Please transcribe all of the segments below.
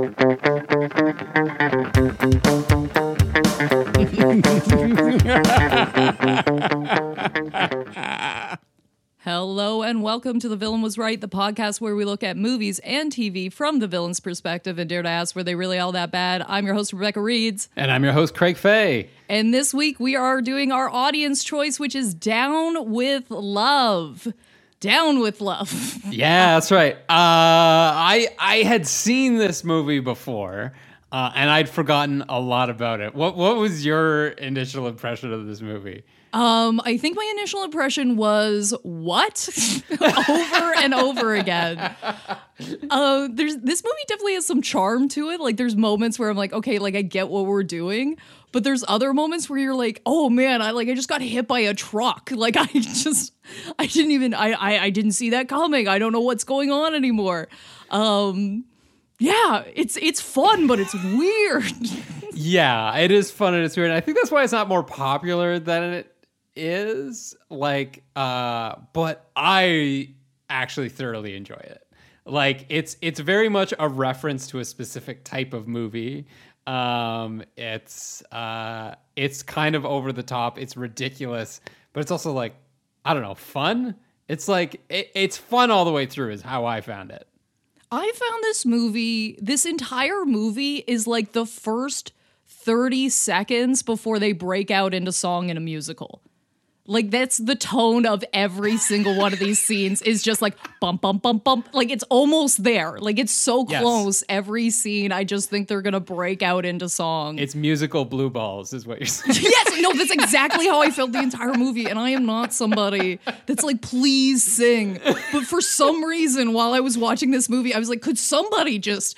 Hello and welcome to The Villain Was Right, the podcast where we look at movies and TV from the villain's perspective and dare to ask, were they really all that bad? I'm your host, Rebecca Reeds. And I'm your host, Craig Fay. And this week we are doing our audience choice, which is Down With Love. Down With Love. Yeah, that's right. I had seen this movie before, and I'd forgotten a lot about it. What was your initial impression of this movie? I think my initial impression was, what? Over and over again. This movie definitely has some charm to it. Like, there's moments where I'm like, okay, like, I get what we're doing. But there's other moments where you're like, oh man, I just got hit by a truck. Like, I didn't see that coming. I don't know what's going on anymore. Yeah, it's fun, but it's weird. Yeah, it is fun and it's weird. I think that's why it's not more popular than it is. Like, but I actually thoroughly enjoy it. Like, it's very much a reference to a specific type of movie. It's kind of over the top. It's ridiculous, but it's also, like, I don't know, fun. It's like, it's fun all the way through is how I found it. I found this entire movie is like the first 30 seconds before they break out into song in a musical. Like, that's the tone of every single one of these scenes is just like bump, bump, bump, bump. Like, it's almost there. Like, it's so close. Yes. Every scene, I just think they're going to break out into song. It's musical blue balls is what you're saying. Yes. No, that's exactly how I felt the entire movie. And I am not somebody that's like, please sing. But for some reason, while I was watching this movie, I was like, could somebody just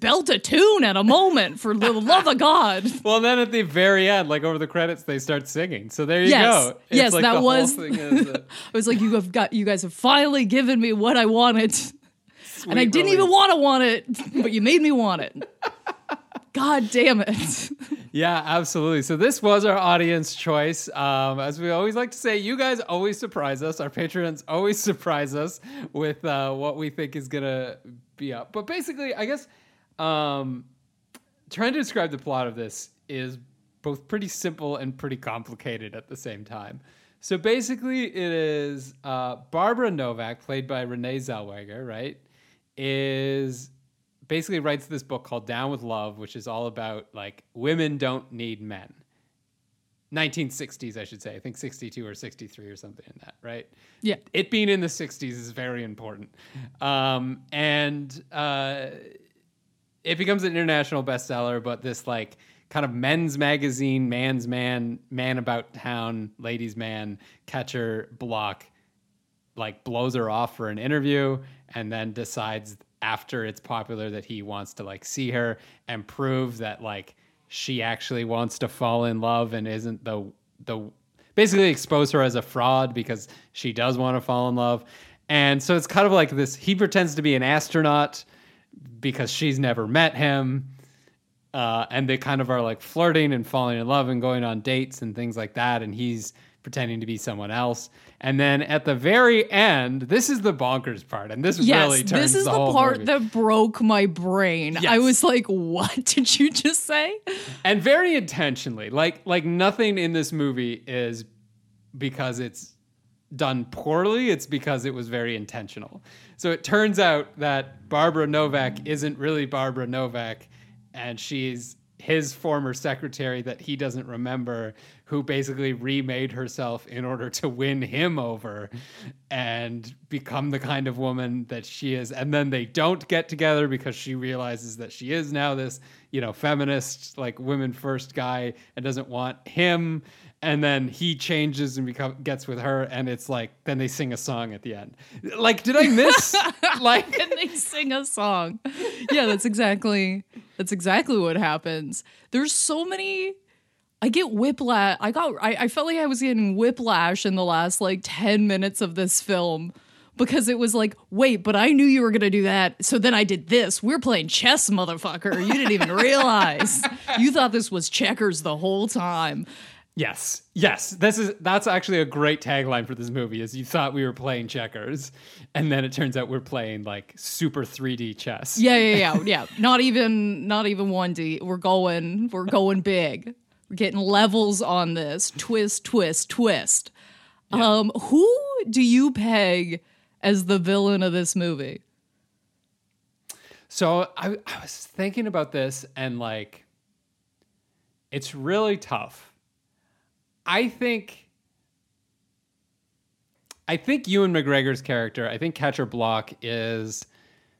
belt a tune at a moment, for the love of God? Well, then at the very end, like over the credits, they start singing. So there you go. Yes, like that was. I was like, you guys have finally given me what I wanted, and I didn't even want it, but you made me want it. God damn it! Yeah, absolutely. So this was our audience choice. As we always like to say, you guys always surprise us. Our patrons always surprise us with what we think is gonna be up. But basically, I guess trying to describe the plot of this is both pretty simple and pretty complicated at the same time. So basically it is Barbara Novak, played by Renee Zellweger, right, is basically writes this book called Down With Love, which is all about, like, women don't need men. 1960s, I should say. I think 62 or 63 or something in that, right? Yeah. It being in the 60s is very important. And it becomes an international bestseller, but this, like, kind of men's magazine, man's man, man about town, ladies man, Catcher Block, like, blows her off for an interview and then decides after it's popular that he wants to, like, see her and prove that, like, she actually wants to fall in love and isn't the basically expose her as a fraud because she does want to fall in love. And so it's kind of like this, he pretends to be an astronaut because she's never met him. And they kind of are, like, flirting and falling in love and going on dates and things like that. And he's pretending to be someone else. And then at the very end, this is the bonkers part. And this really turns this is the whole part movie. That broke my brain. Yes. I was like, what did you just say? And very intentionally, like nothing in this movie is because it's done poorly. It's because it was very intentional. So it turns out that Barbara Novak isn't really Barbara Novak. And she's his former secretary that he doesn't remember, who basically remade herself in order to win him over and become the kind of woman that she is. And then they don't get together because she realizes that she is now this, you know, feminist, like women first guy, and doesn't want him. And then he changes and gets with her, and it's like, then they sing a song at the end. Like, did I miss? Like, and they sing a song. Yeah, that's exactly what happens. There's so many. I get whiplash. I felt like I was getting whiplash in the last like 10 minutes of this film, because it was like, wait, but I knew you were going to do that. So then I did this. We're playing chess, motherfucker. You didn't even realize. You thought this was checkers the whole time. Yes. That's actually a great tagline for this movie, is you thought we were playing checkers, and then it turns out we're playing like super 3D chess. Yeah. Not even 1D. We're going big. We're getting levels on this. Twist. Yeah. Who do you peg as the villain of this movie? So I was thinking about this, and like, it's really tough. I think Ewan McGregor's character, I think Catcher Block, is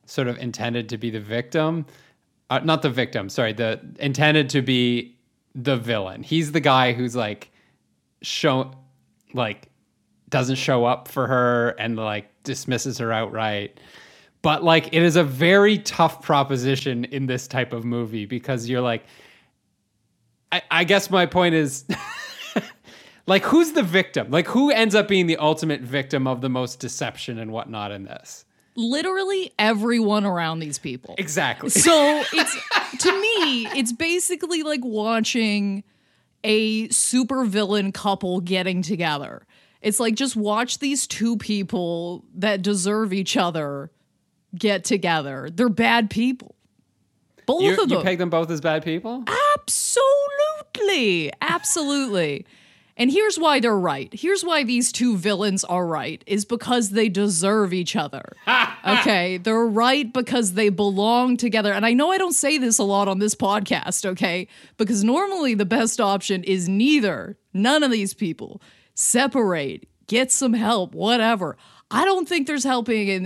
sort of intended to be the victim. Not the victim, sorry, intended to be the villain. He's the guy who's like, doesn't show up for her and like dismisses her outright. But like, it is a very tough proposition in this type of movie, because you're like, I guess my point is... like, who's the victim? Like, who ends up being the ultimate victim of the most deception and whatnot in this? Literally everyone around these people. Exactly. So it's, to me, it's basically like watching a supervillain couple getting together. It's like, just watch these two people that deserve each other get together. They're bad people. Both of them. You peg them both as bad people? Absolutely. And here's why they're right. Here's why these two villains are right, is because they deserve each other. Okay? They're right because they belong together. And I know I don't say this a lot on this podcast, okay? Because normally the best option is neither. None of these people. Separate. Get some help. Whatever. I don't think there's helping in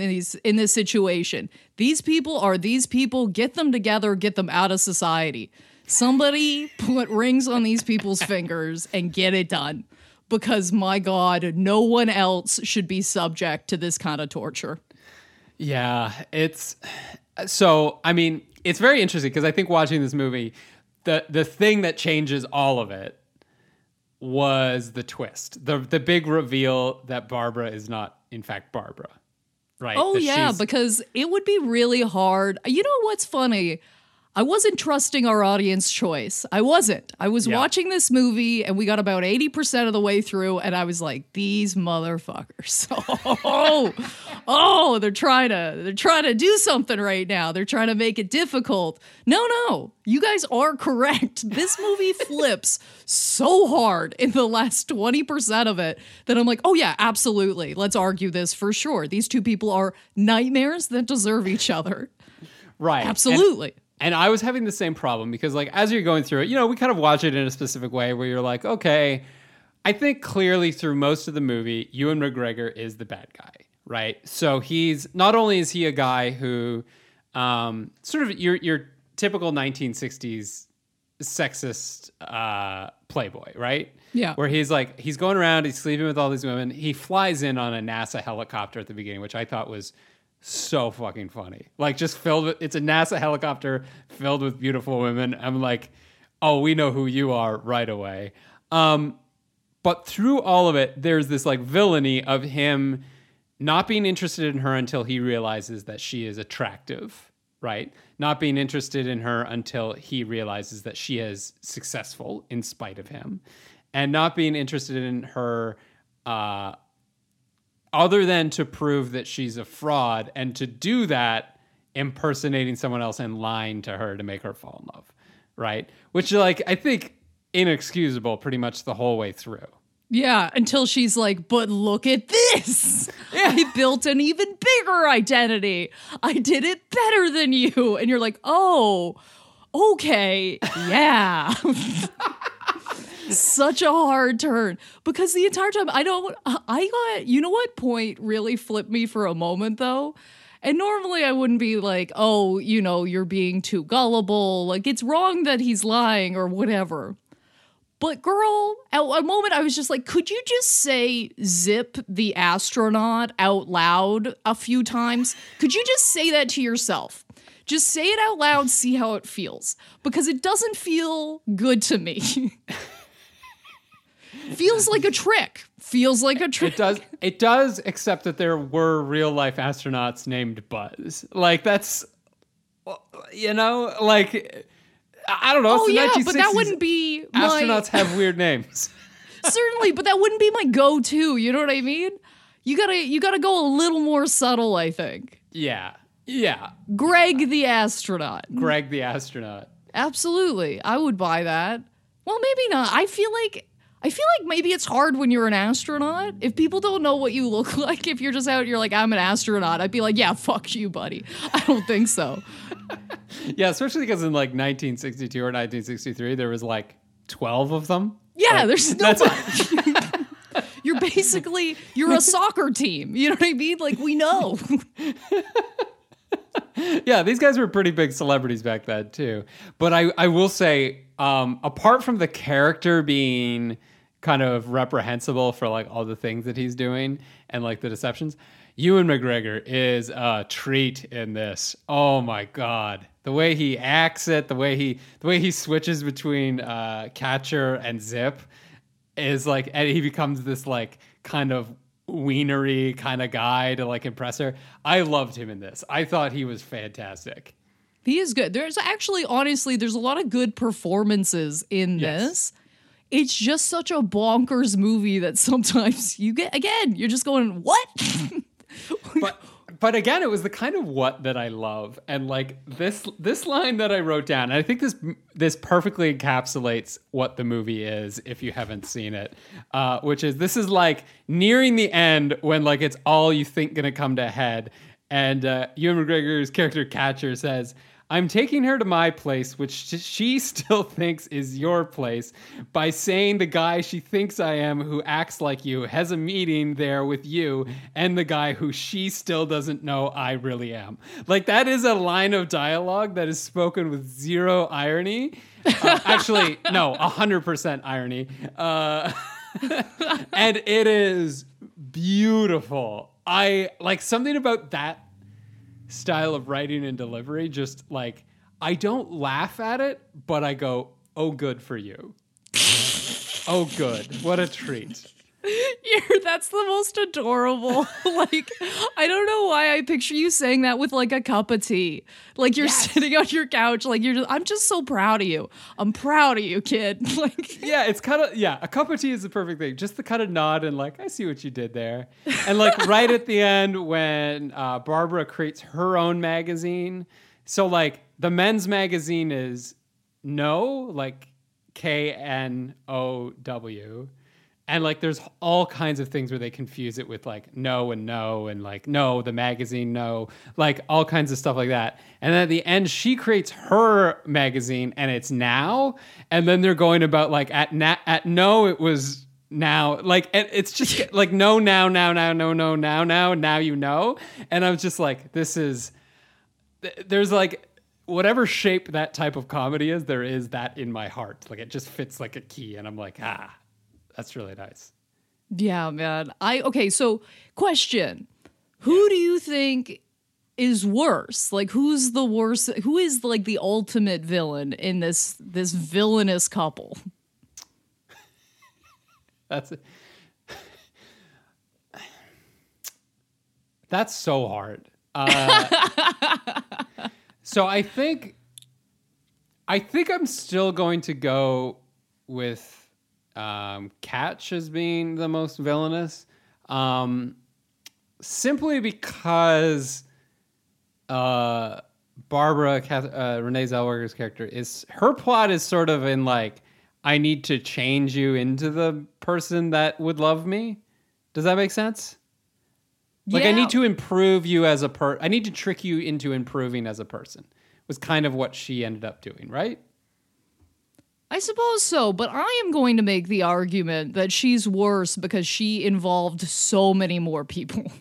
this situation. These people are these people. Get them together. Get them out of society. Somebody put rings on these people's fingers and get it done, because my God, no one else should be subject to this kind of torture. Yeah, it's very interesting, because I think watching this movie, the thing that changes all of it was the twist, the big reveal that Barbara is not, in fact, Barbara, right? Oh, yeah, because it would be really hard. You know what's funny? I wasn't trusting our audience choice. I was watching this movie, and we got about 80% of the way through, and I was like, these motherfuckers. Oh, they're trying to do something right now. They're trying to make it difficult. No, you guys are correct. This movie flips so hard in the last 20% of it that I'm like, oh yeah, absolutely. Let's argue this for sure. These two people are nightmares that deserve each other. Right. Absolutely. And I was having the same problem, because like, as you're going through it, you know, we kind of watch it in a specific way where you're like, okay, I think clearly through most of the movie, Ewan McGregor is the bad guy, right? So he's, not only is he a guy who sort of your typical 1960s sexist playboy, right? Yeah. Where he's like, he's going around, he's sleeping with all these women. He flies in on a NASA helicopter at the beginning, which I thought was so fucking funny. Like, just filled with, it's a NASA helicopter filled with beautiful women. I'm like, oh, we know who you are right away. But through all of it, there's this like villainy of him not being interested in her until he realizes that she is attractive, right? Not being interested in her until he realizes that she is successful in spite of him, and not being interested in her, other than to prove that she's a fraud, and to do that, impersonating someone else and lying to her to make her fall in love, right? Which, like, I think inexcusable pretty much the whole way through. Yeah, until she's like, but look at this. Yeah. I built an even bigger identity. I did it better than you. And you're like, oh, okay, yeah. Such a hard turn, because the entire time you know what point really flipped me for a moment though? And normally I wouldn't be like, oh, you know, you're being too gullible. Like, it's wrong that he's lying or whatever. But girl, at a moment I was just like, could you just say Zip the astronaut out loud a few times? Could you just say that to yourself? Just say it out loud, see how it feels. Because it doesn't feel good to me. Feels like a trick. It does, except that there were real life astronauts named Buzz. Like, that's, you know, like, I don't know. Oh, yeah, but that wouldn't be astronauts have weird names. Certainly, but that wouldn't be my go-to. You know what I mean? You gotta go a little more subtle, I think. Yeah. Greg the astronaut. Absolutely. I would buy that. Well, maybe not. I feel like maybe it's hard when you're an astronaut. If people don't know what you look like, if you're just out, you're like, I'm an astronaut. I'd be like, yeah, fuck you, buddy. I don't think so. Yeah, especially because in like 1962 or 1963, there was like 12 of them. Yeah, like, there's no one. You're basically, you're a soccer team. You know what I mean? Like, we know. Yeah, these guys were pretty big celebrities back then too. But I will say, apart from the character being kind of reprehensible for like all the things that he's doing and like the deceptions, Ewan McGregor is a treat in this. Oh my God. The way he acts it, the way he switches between Catcher and Zip is like, and he becomes this like kind of wienery kind of guy to like impress her. I loved him in this. I thought he was fantastic. He is good. There's actually, honestly, there's a lot of good performances in this. It's just such a bonkers movie that sometimes you get, again, you're just going, what? But again, it was the kind of what that I love. And like this line that I wrote down, and I think this perfectly encapsulates what the movie is if you haven't seen it, which is, this is like nearing the end when like it's all you think gonna come to head. And Ewan McGregor's character Catcher says, I'm taking her to my place, which she still thinks is your place, by saying the guy she thinks I am who acts like you has a meeting there with you and the guy who she still doesn't know I really am. Like, that is a line of dialogue that is spoken with zero irony. Actually, no, 100% irony. And it is beautiful. I like something about that style of writing and delivery, just like, I don't laugh at it, but I go, oh, good for you. Oh, good. What a treat. Yeah, that's the most adorable. Like, I don't know why I picture you saying that with like a cup of tea. Like, you're sitting on your couch, like you're just, I'm just so proud of you. I'm proud of you, kid. Like, yeah, it's kind of, yeah, a cup of tea is the perfect thing. Just the kind of nod and like, I see what you did there. And like right at the end when Barbara creates her own magazine. So like the men's magazine is No, like KNOW. And like, there's all kinds of things where they confuse it with like no and no and like no, the magazine, no, like all kinds of stuff like that. And then at the end, she creates her magazine and it's Now. And then they're going about like at no, it was Now. Like, it's just like no, now, now, now, no, no, now, now, now, you know. And I was just like, this is, there's like, whatever shape that type of comedy is, there is that in my heart. Like, it just fits like a key. And I'm like, ah. That's really nice. Yeah, man. Okay, so question. Who do you think is worse? Like, who's the worst? Who is like the ultimate villain in this villainous couple? That's so hard. So I think I'm still going to go with Catch as being the most villainous, simply because Barbara, Renee Zellweger's character, her plot is sort of in like, I need to change you into the person that would love me. Does that make sense? Like, yeah. I need to trick you into improving as a person, was kind of what she ended up doing, right? I suppose so, but I am going to make the argument that she's worse because she involved so many more people.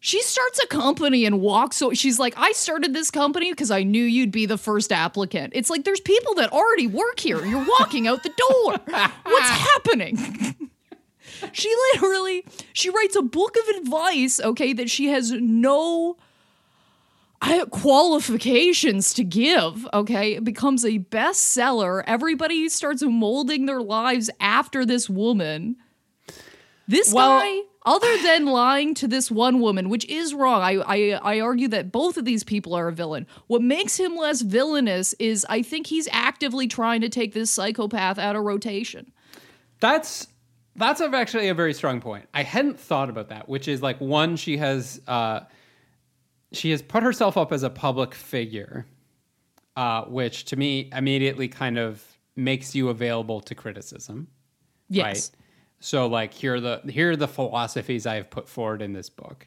She starts a company and walks away. She's like, I started this company because I knew you'd be the first applicant. It's like, there's people that already work here. You're walking out the door. What's happening? She writes a book of advice, okay, that she has no... qualifications to give, okay? It becomes a bestseller. Everybody starts molding their lives after this woman. This guy, other than lying to this one woman, which is wrong, I argue that both of these people are a villain. What makes him less villainous is I think he's actively trying to take this psychopath out of rotation. That's actually a very strong point. I hadn't thought about that, which is like, one, she has put herself up as a public figure, which to me immediately kind of makes you available to criticism. Yes. Right? So like, here are the philosophies I have put forward in this book.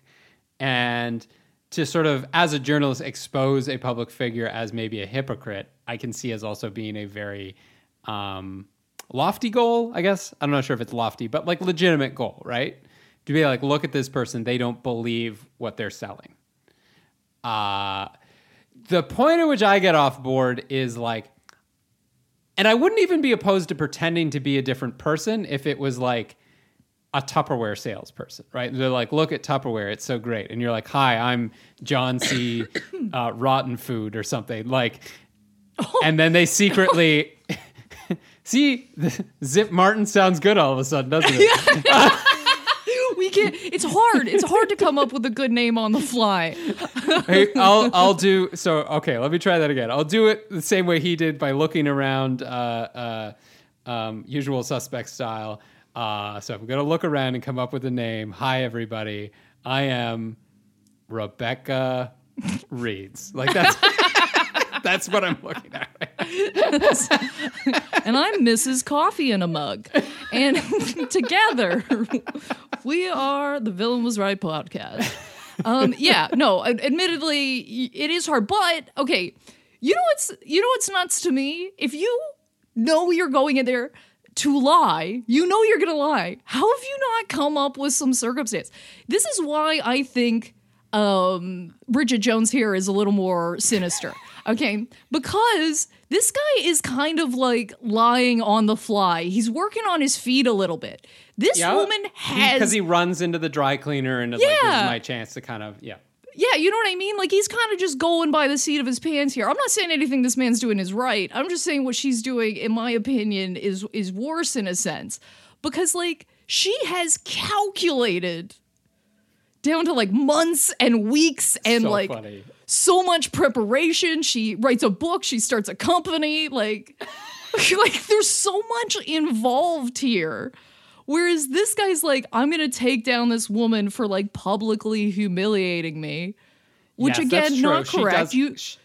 And to sort of, as a journalist, expose a public figure as maybe a hypocrite, I can see as also being a very lofty goal, I guess. I'm not sure if it's lofty, but like legitimate goal, right? To be like, look at this person. They don't believe what they're selling. The point at which I get off board is like, and I wouldn't even be opposed to pretending to be a different person if it was like a Tupperware salesperson, right? They're like, look at Tupperware, it's so great. And you're like, hi, I'm John C. Rotten Food or something. Like, and then they secretly, see, Zip Martin sounds good all of a sudden, doesn't it? It's hard to come up with a good name on the fly. Hey, let me try that again. I'll do it the same way he did by looking around, Usual Suspect style. So I'm going to look around and come up with a name. Hi, everybody. I am Rebecca Reeds. Like that's what I'm looking at. Right? And I'm Mrs. Coffee in a Mug. And together, we are the Villain Was Right podcast. Admittedly, it is hard. But, okay, you know what's nuts to me? If you know you're going in there to lie, you know you're going to lie. How have you not come up with some circumstance? This is why I think Bridget Jones here is a little more sinister. Okay, because this guy is kind of like lying on the fly. He's working on his feet a little bit. This woman has... Because he runs into the dry cleaner and is like, this is my chance to kind of, Yeah, you know what I mean? Like, he's kind of just going by the seat of his pants here. I'm not saying anything this man's doing is right. I'm just saying what she's doing, in my opinion, is worse in a sense. Because, like, she has calculated down to, like, months and weeks and, so like... funny. So much preparation. She writes a book. She starts a company. Like there's so much involved here. Whereas this guy's like, I'm going to take down this woman for like publicly humiliating me, which again, not correct.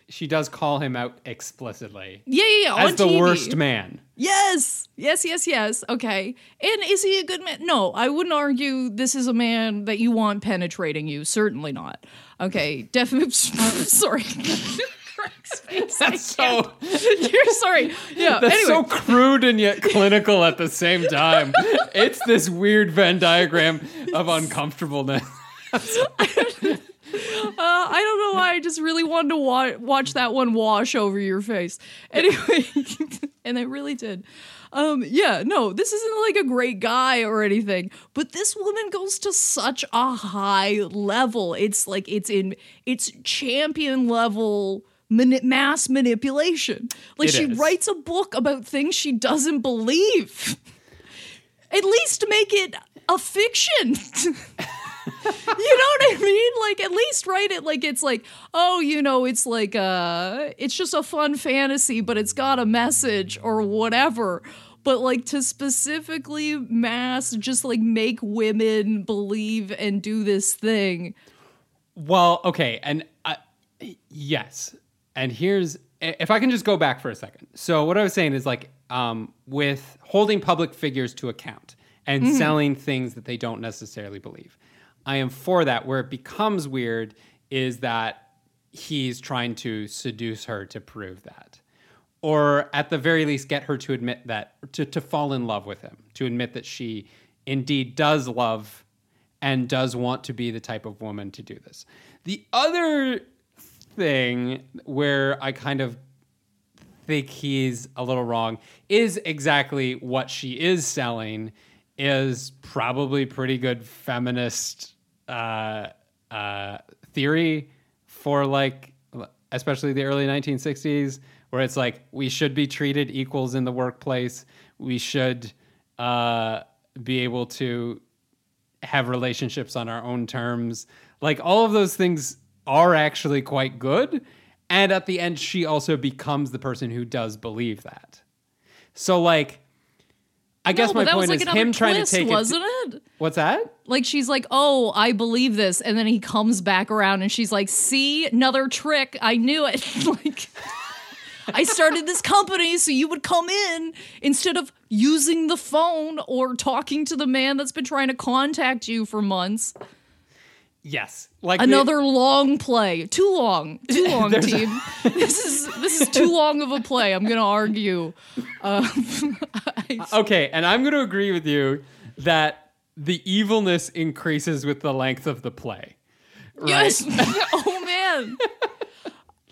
She does call him out explicitly. Yeah. As the worst man. Yes. Okay. And is he a good man? No, I wouldn't argue this is a man that you want penetrating you. Certainly not. Okay, definitely. Sorry. That's so... You're sorry. Yeah. That's anyway. So crude and yet clinical at the same time. It's this weird Venn diagram of uncomfortableness. I don't know why. I just really wanted to watch that one wash over your face. Anyway, and I really did. This isn't like a great guy or anything, but this woman goes to such a high level. It's like it's champion level mass manipulation. Like she writes a book about things she doesn't believe. At least make it a fiction. You know what I mean? Like, at least write it like it's like, oh, you know, it's like it's just a fun fantasy, but it's got a message or whatever. But like, to specifically just like make women believe and do this thing. Well, okay, and yes, and here's, if I can just go back for a second. So what I was saying is like, with holding public figures to account and selling things that they don't necessarily believe. I am for that. Where it becomes weird is that he's trying to seduce her to prove that. Or at the very least, get her to admit that, to fall in love with him, to admit that she indeed does love and does want to be the type of woman to do this. The other thing where I kind of think he's a little wrong is exactly what she is selling is probably pretty good feminist theory for, like, especially the early 1960s, where it's like, we should be treated equals in the workplace. We should be able to have relationships on our own terms. Like, all of those things are actually quite good. And at the end, she also becomes the person who does believe that. So, like, I guess my point is him trying to take it. Wasn't it? What's that? Like, she's like, oh, I believe this. And then he comes back around and she's like, see, another trick. I knew it. Like, I started this company so you would come in instead of using the phone or talking to the man that's been trying to contact you for months. Yes. Like another long play. Too long, team. This is too long of a play. I'm going to argue. Okay, and I'm going to agree with you that the evilness increases with the length of the play. Right? Yes. Oh, man.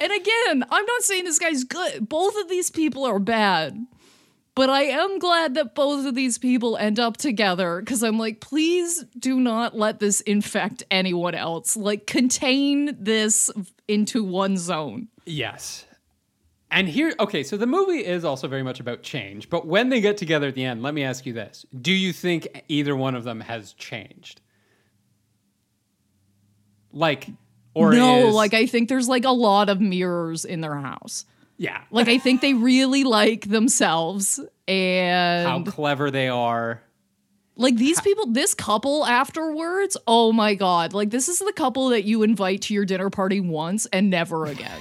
And again, I'm not saying this guy's good. Both of these people are bad. But I am glad that both of these people end up together, because I'm like, please do not let this infect anyone else. Like, contain this into one zone. Yes. And here, okay, so the movie is also very much about change. But when they get together at the end, let me ask you this. Do you think either one of them has changed? Like, or no, like, I think there's, like, a lot of mirrors in their house. Yeah. Like, I think they really like themselves and how clever they are. Like, these people, this couple afterwards, oh my God. Like, this is the couple that you invite to your dinner party once and never again.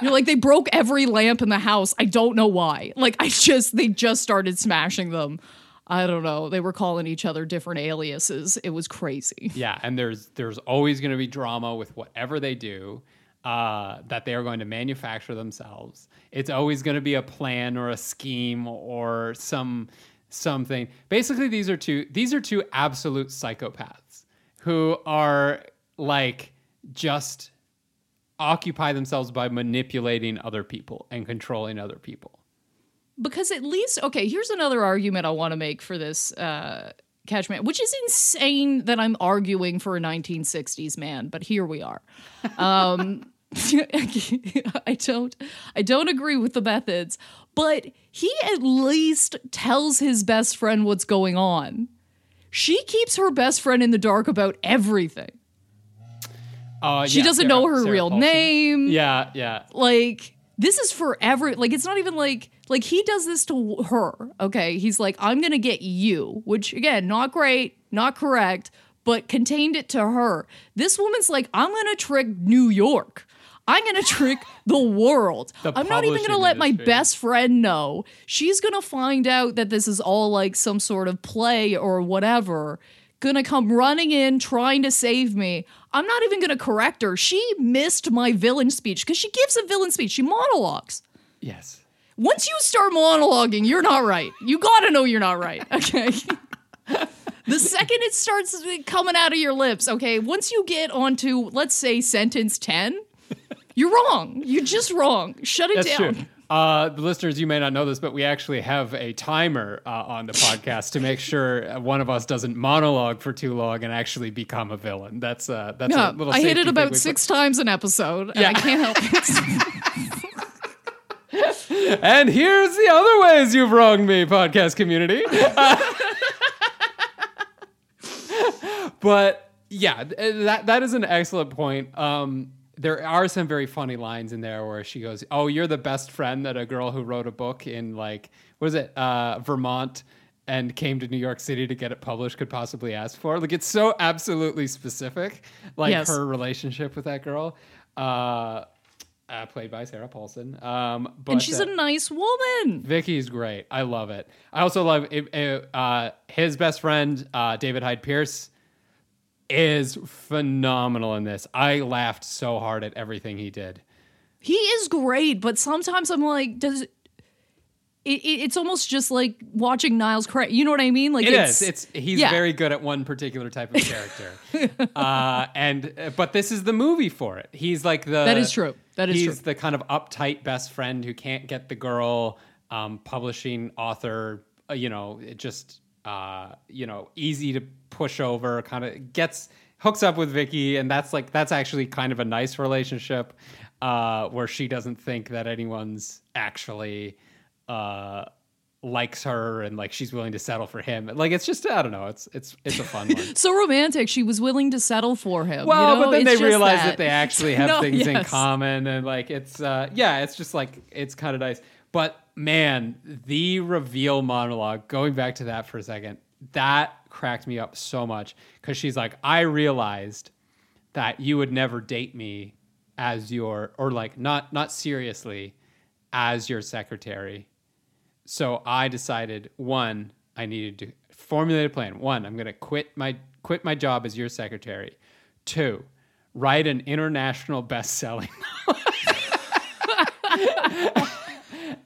You're like, they broke every lamp in the house. I don't know why. Like, they just started smashing them. I don't know. They were calling each other different aliases. It was crazy. Yeah. And there's always going to be drama with whatever they do. That they are going to manufacture themselves. It's always going to be a plan or a scheme or something. Basically, these are two absolute psychopaths who are, like, just occupy themselves by manipulating other people and controlling other people. Because at least, okay, here's another argument I want to make for this Catch Man, which is insane that I'm arguing for a 1960s man, but here we are. I don't agree with the methods, but he at least tells his best friend what's going on. She keeps her best friend in the dark about everything. She doesn't know her Sarah real Paulson. Name. Yeah, yeah. Like, this is for every, like, it's not even like, like, he does this to her, okay? He's like, I'm going to get you, which, again, not great, not correct, but contained it to her. This woman's like, I'm going to trick New York. I'm going to trick the world. I'm not even going to let my best friend know. She's going to find out that this is all, like, some sort of play or whatever. Going to come running in, trying to save me. I'm not even going to correct her. She missed my villain speech, because she gives a villain speech. She monologues. Yes. Once you start monologuing, you're not right. You gotta know you're not right, okay? The second it starts coming out of your lips, okay, once you get onto, let's say, sentence 10, you're wrong. You're just wrong. Shut it That's down. True. The listeners, you may not know this, but we actually have a timer on the podcast to make sure one of us doesn't monologue for too long and actually become a villain. That's a little I hit it about 6 times an episode, and yeah. I can't help it. And here's the other ways you've wronged me, podcast community. But yeah, that is an excellent point. There are some very funny lines in there where she goes, oh, you're the best friend that a girl who wrote a book in, like, what is it, Vermont and came to New York City to get it published could possibly ask for. Like, it's so absolutely specific, like, yes. Her relationship with that girl. Played by Sarah Paulson. And she's a nice woman. Vicky's great. I love it. I also love his best friend, David Hyde Pierce, is phenomenal in this. I laughed so hard at everything he did. He is great, but sometimes I'm like, it's almost just like watching Niles Craig. You know what I mean? Like he's very good at one particular type of character. But this is the movie for it. He's like that is true. He's the kind of uptight best friend who can't get the girl, publishing author, easy to push over, kind of hooks up with Vicky. And that's actually kind of a nice relationship, where she doesn't think that anyone's actually, likes her, and like she's willing to settle for him. Like it's just, I don't know, it's a fun one. So romantic, she was willing to settle for him. Well, but then they realize that they actually have things in common, and like it's it's just like it's kind of nice. But man, the reveal monologue, going back to that for a second, that cracked me up so much, because she's like, I realized that you would never date me as your, or like not seriously as your secretary. So I decided, one, I needed to formulate a plan. One, I'm going to quit my job as your secretary. Two, write an international best-selling.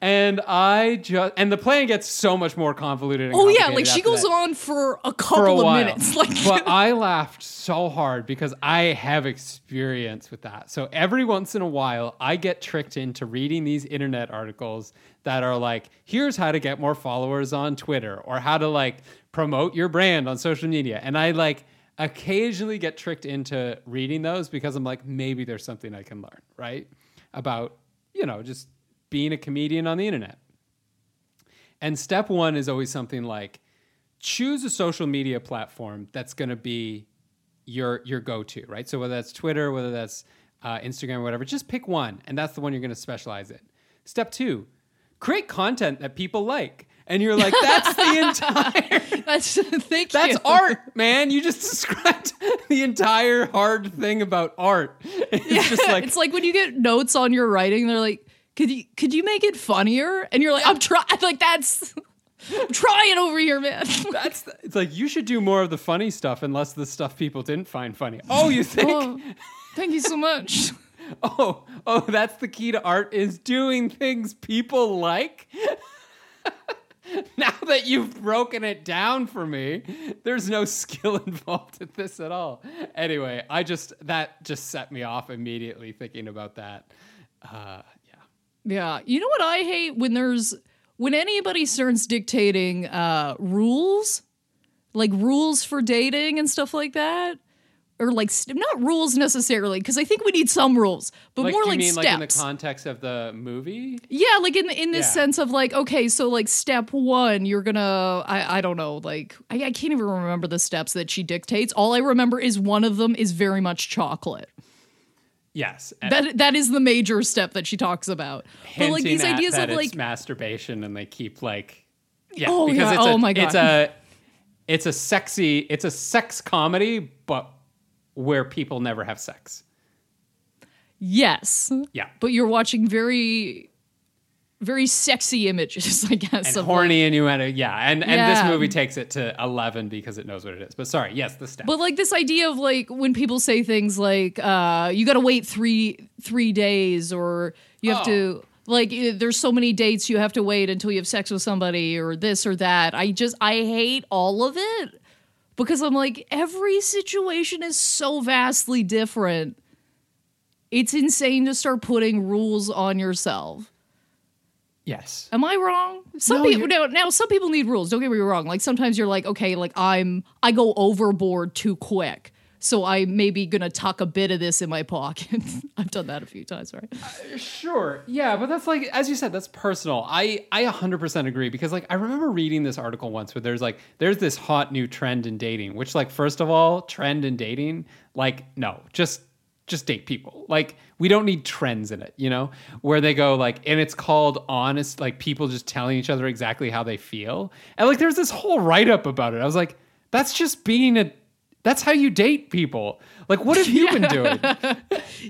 And the plan gets so much more convoluted. Oh yeah, like she goes on for a couple of minutes. But I laughed so hard because I have experience with that. So every once in a while, I get tricked into reading these internet articles that are like, here's how to get more followers on Twitter, or how to like promote your brand on social media. And I like occasionally get tricked into reading those because I'm like, maybe there's something I can learn, right? About, just being a comedian on the internet. And step one is always something like, choose a social media platform that's going to be your go-to, right? So whether that's Twitter, whether that's Instagram, or whatever, just pick one, and that's the one you're going to specialize in. Step two, create content that people like. And you're like, that's the entire... That's art, man. You just described the entire hard thing about art. It's like when you get notes on your writing, they're like, Could you make it funnier? And you're like, I'm trying over here, man. It's like, you should do more of the funny stuff and less of the stuff people didn't find funny. Oh, you think? Oh, thank you so much. oh, that's the key to art, is doing things people like. Now that you've broken it down for me, there's no skill involved in this at all. Anyway, that just set me off immediately thinking about that. Yeah. You know what I hate? When anybody starts dictating rules, like rules for dating and stuff like that, or like not rules necessarily, because I think we need some rules, but like, more like steps. Like in the context of the movie? Yeah, like in this sense of like, okay, so like step one, you're going to, I don't know, like I can't even remember the steps that she dictates. All I remember is one of them is very much chocolate. Yes. That is the major step that she talks about. But like these ideas of like masturbation, and they keep like, it's a sex comedy, but where people never have sex. Yes. Yeah. But you're watching very, very sexy images, I guess. And horny innuendo. Yeah. And this movie takes it to 11 because it knows what it is. But sorry. Yes, the step. But like this idea of like when people say things like, you got to wait three days, or you have to like, there's so many dates you have to wait until you have sex with somebody, or this or that. I hate all of it because I'm like, every situation is so vastly different. It's insane to start putting rules on yourself. Yes. Am I wrong? Some people need rules. Don't get me wrong. Like sometimes you're like, okay, like I go overboard too quick, so I maybe gonna tuck a bit of this in my pocket. I've done that a few times, right? Sure. Yeah, but that's like, as you said, that's personal. I 100% agree, because like I remember reading this article once where there's this hot new trend in dating, which like, first of all, trend in dating, like no, just date people. Like we don't need trends in it, where they go like, and it's called honest, like people just telling each other exactly how they feel. And like, there's this whole write-up about it. I was like, that's how you date people. Like, what have you been doing?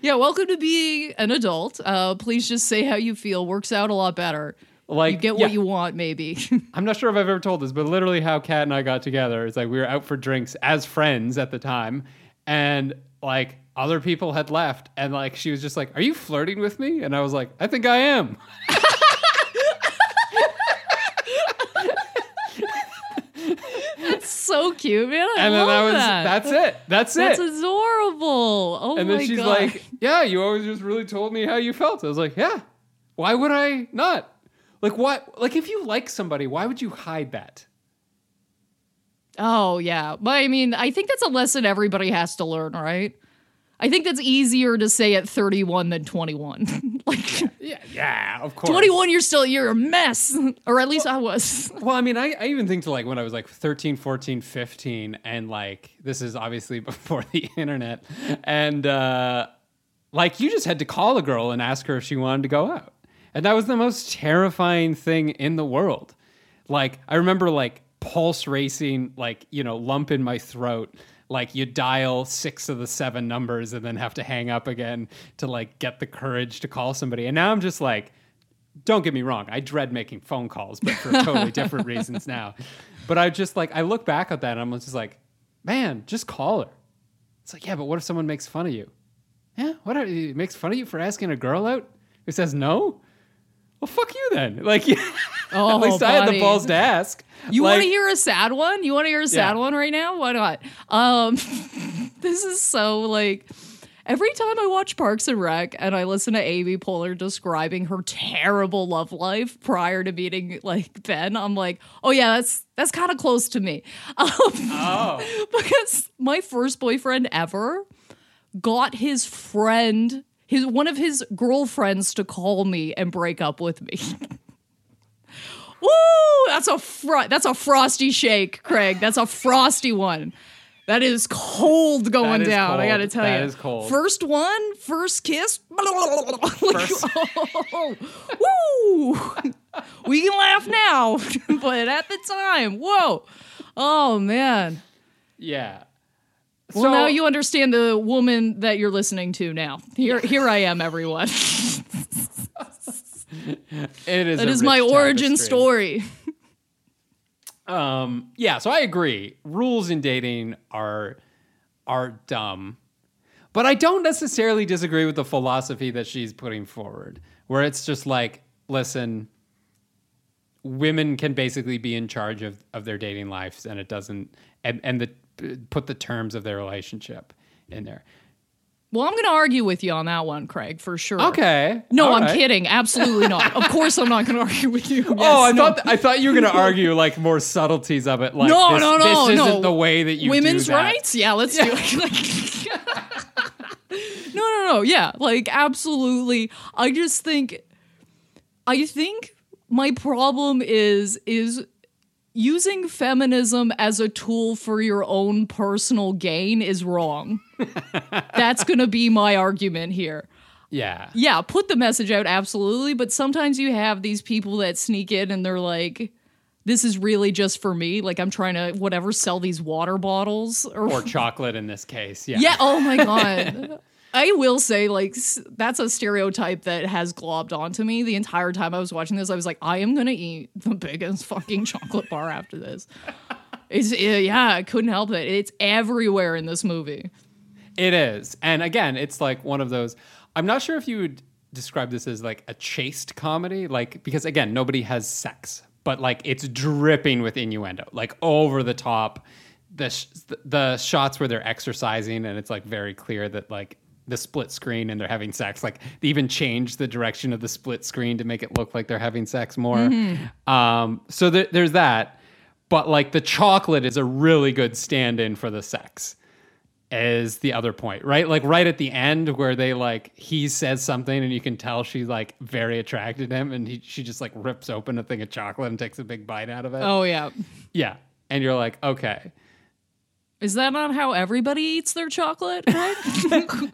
Yeah. Welcome to being an adult. Please just say how you feel. Works out a lot better. Like, you get what you want, maybe. I'm not sure if I've ever told this, but literally how Kat and I got together is like, we were out for drinks as friends at the time. and like other people had left, and like she was just like, "Are you flirting with me?" And I was like, "I think I am." That's so cute, man. That's it. That's adorable. Oh my god. And then she's like, "Yeah, you always just really told me how you felt." I was like, "Yeah. Why would I not? Like what? Like if you like somebody, why would you hide that?" Oh yeah, but I mean, I think that's a lesson everybody has to learn, right? I think that's easier to say at 31 than 21. Like, yeah, of course. 21, you're a mess, or at least I was. Well, I mean, I even think to like when I was like 13, 14, 15, and like this is obviously before the internet, and like you just had to call a girl and ask her if she wanted to go out, and that was the most terrifying thing in the world. Like I remember like pulse racing, like, you know, lump in my throat, like you dial 6 of the 7 numbers and then have to hang up again to like get the courage to call somebody. And now I'm just like, don't get me wrong, I dread making phone calls, but for totally different reasons now. But I just like, I look back at that and I'm just like, man, just call her. It's like, yeah, but what if someone makes fun of you? Yeah, it makes fun of you for asking a girl out who says no? Well, fuck you then. Like, oh, at least buddy. I had the balls to ask. You like, want to hear a sad one? You want to hear a sad one right now? Why not? This is so like, every time I watch Parks and Rec and I listen to Amy Poehler describing her terrible love life prior to meeting like Ben, I'm like, oh yeah, that's kind of close to me. Because my first boyfriend ever got his friend, one of his girlfriends, to call me and break up with me. Woo! That's a frosty shake, Craig. That's a frosty one. That is cold going down. Cold. I gotta tell you. That is cold. First one, first kiss. Woo! We can laugh now, but at the time, whoa! Oh man. Yeah. Well, so, now you understand the woman that you're listening to now. Here I am, everyone. That is my origin story. Yeah, so I agree. Rules in dating are dumb. But I don't necessarily disagree with the philosophy that she's putting forward, where it's just like, listen, women can basically be in charge of their dating lives, and it doesn't, and put the terms of their relationship in there. Well, I'm going to argue with you on that one, Craig, for sure. Okay. No, I'm kidding. Absolutely not. Of course I'm not going to argue with you. Yes, I thought you were going to argue like more subtleties of it. Like, this isn't the way that you women's do that. Rights? Yeah, let's do it. No. Yeah, like absolutely. I think my problem is using feminism as a tool for your own personal gain is wrong. That's going to be my argument here. Yeah. Yeah, put the message out, absolutely. But sometimes you have these people that sneak in and they're like, this is really just for me. Like, I'm trying to, whatever, sell these water bottles. Or chocolate in this case, yeah. Yeah, oh my God. I will say, like, that's a stereotype that has globbed onto me the entire time I was watching this. I was like, I am going to eat the biggest fucking chocolate bar after this. I couldn't help it. It's everywhere in this movie. It is. And again, it's like one of those, I'm not sure if you would describe this as like a chaste comedy, like, because again, nobody has sex, but like it's dripping with innuendo, like over the top, the shots where they're exercising and it's like very clear that like the split screen and they're having sex, like they even change the direction of the split screen to make it look like they're having sex more. Mm-hmm. So there's that, but like the chocolate is a really good stand-in for the sex. Is the other point, right? Like right at the end where they like, he says something and you can tell she's like very attracted to him and she just like rips open a thing of chocolate and takes a big bite out of it. Oh yeah. Yeah. And you're like, okay. Is that not how everybody eats their chocolate? With a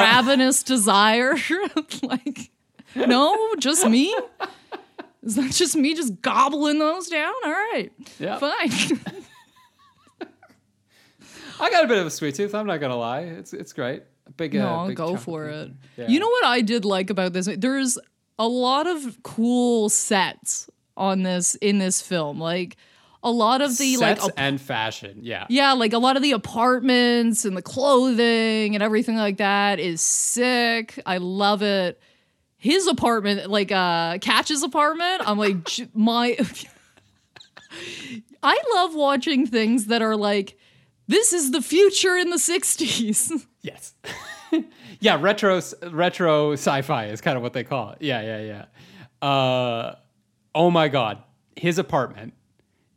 ravenous desire? Like, no, just me? Is that just me just gobbling those down? All right, yep. Fine. I got a bit of a sweet tooth. I'm not going to lie. It's great. Big go for it. Yeah. You know what I did like about this? There's a lot of cool sets on this in this film. Like a lot of the sets like and fashion. Yeah. Yeah. Like a lot of the apartments and the clothing and everything like that is sick. I love it. His apartment, like Catch's apartment. I'm like, I love watching things that are like, this is the future in the 60s. Yes. Yeah, retro sci-fi is kind of what they call it. Yeah. Oh my God. His apartment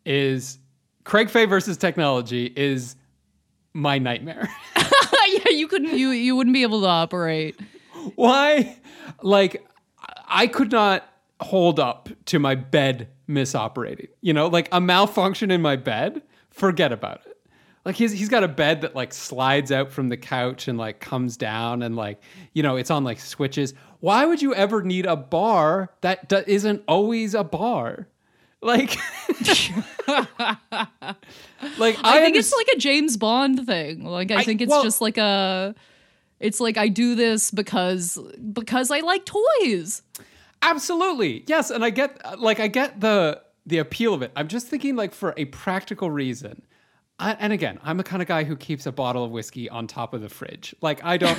is Craig Fay versus technology is my nightmare. Yeah, you wouldn't be able to operate. Why? Like, I could not hold up to my bed misoperating. You know, like a malfunction in my bed, forget about it. Like he's got a bed that like slides out from the couch and like comes down and like, you know, it's on like switches. Why would you ever need a bar that isn't always a bar? Like, I think it's like a James Bond thing. Like, I think it's just like a, it's like, I do this because I like toys. Absolutely. Yes. And I get the appeal of it. I'm just thinking like for a practical reason. And again, I'm the kind of guy who keeps a bottle of whiskey on top of the fridge. Like I don't,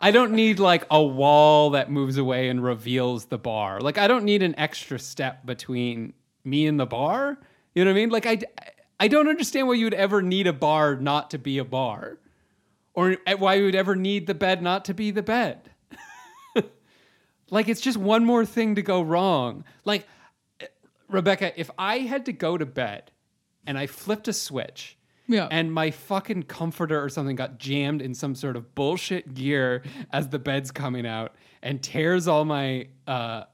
I don't need like a wall that moves away and reveals the bar. Like I don't need an extra step between me and the bar. You know what I mean? Like I don't understand why you would ever need a bar not to be a bar, or why you would ever need the bed not to be the bed. Like it's just one more thing to go wrong. Like Rebecca, if I had to go to bed and I flipped a switch, yeah, and my fucking comforter or something got jammed in some sort of bullshit gear as the bed's coming out and tears all my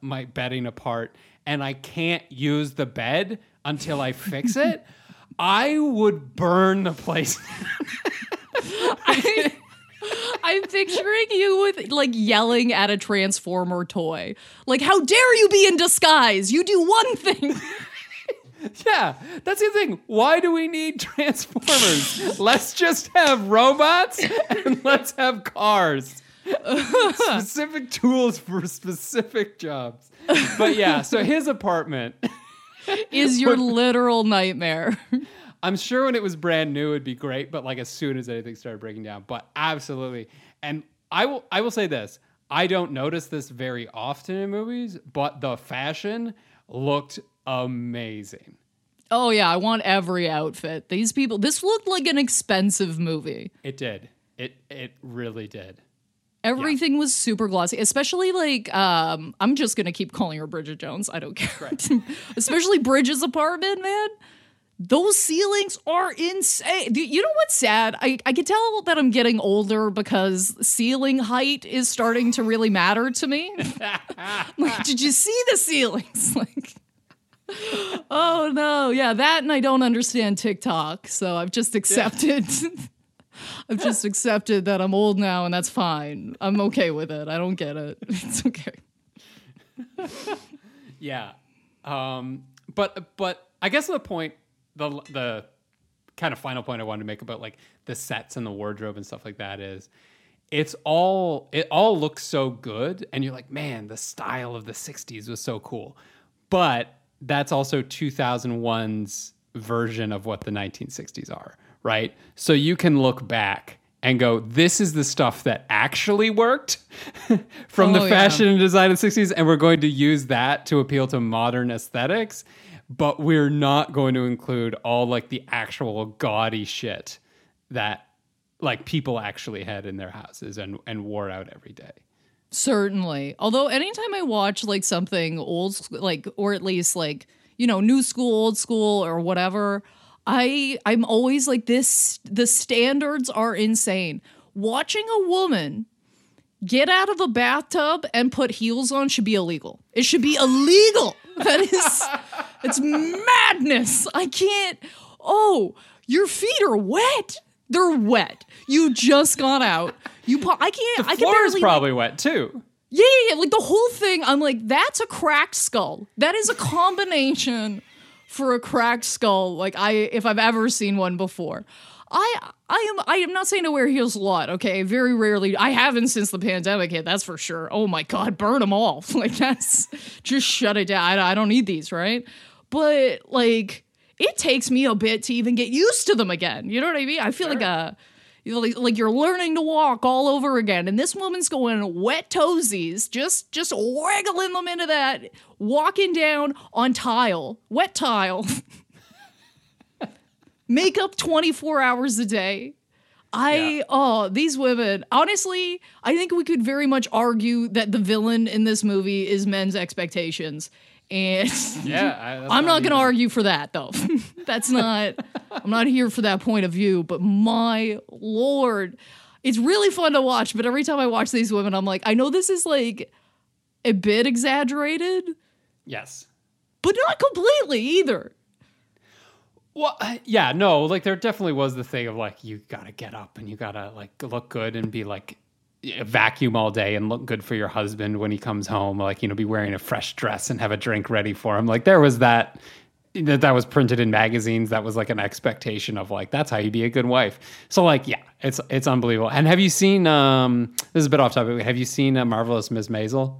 my bedding apart, and I can't use the bed until I fix it, I would burn the place. I'm picturing you with like yelling at a Transformer toy. Like, how dare you be in disguise? You do one thing. Yeah, that's the thing. Why do we need Transformers? Let's just have robots and let's have cars. Specific tools for specific jobs. But yeah, so his apartment is your literal nightmare. I'm sure when it was brand new, it'd be great. But like as soon as anything started breaking down, but absolutely. And I will say this. I don't notice this very often in movies, but the fashion looked amazing. Oh yeah, I want every outfit. These people, this looked like an expensive movie. It did. It really did. Everything was super glossy, especially like I'm just gonna keep calling her Bridget Jones. I don't care. Right. Especially Bridget's apartment, man. Those ceilings are insane. You know what's sad? I can tell that I'm getting older because ceiling height is starting to really matter to me. Like, did you see the ceilings? Like. Oh no, yeah, that, and I don't understand TikTok, so I've just accepted. I've just accepted that I'm old now, and that's fine. I'm okay with it. I don't get it. It's okay. Yeah, but I guess the point, the kind of final point I wanted to make about like the sets and the wardrobe and stuff like that is, it all looks so good, and you're like, man, the style of the '60s was so cool, but that's also 2001's version of what the 1960s are, right? So you can look back and go, this is the stuff that actually worked from the fashion and design of the 60s, and we're going to use that to appeal to modern aesthetics, but we're not going to include all like the actual gaudy shit that like people actually had in their houses and wore out every day. Certainly. Although anytime I watch like something old, like, or at least like, you know, new school, old school or whatever, I'm always like this, the standards are insane. Watching a woman get out of a bathtub and put heels on should be illegal. It should be illegal. That is, it's madness. I can't. Oh, your feet are wet. They're wet. You just got out. I can't. The floor is probably wet too. Yeah. Like the whole thing. I'm like, that's a cracked skull. That is a combination for a cracked skull. Like if I've ever seen one before. I am not saying to wear heels a lot. Okay, very rarely. I haven't since the pandemic hit. That's for sure. Oh my God, burn them all. Like that's just shut it down. I don't need these, right? but like it takes me a bit to even get used to them again. You know what I mean? I feel sure. like you're learning to walk all over again. And this woman's going wet toesies, just waggling them into that, walking down on tile, wet tile, makeup 24 hours a day. These women, honestly, I think we could very much argue that the villain in this movie is men's expectations. And I'm not going to argue for that, though. I'm not here for that point of view, but my Lord, it's really fun to watch. But every time I watch these women, I'm like, I know this is like a bit exaggerated. Yes. But not completely either. Well, yeah, no, like there definitely was the thing of like, you got to get up and you got to like look good and be like vacuum all day and look good for your husband when he comes home, like, you know, be wearing a fresh dress and have a drink ready for him. Like there was that was printed in magazines. That was like an expectation of like, that's how you be a good wife. So like, yeah, it's unbelievable. And have you seen, this is a bit off topic. Have you seen Marvelous Mrs. Maisel?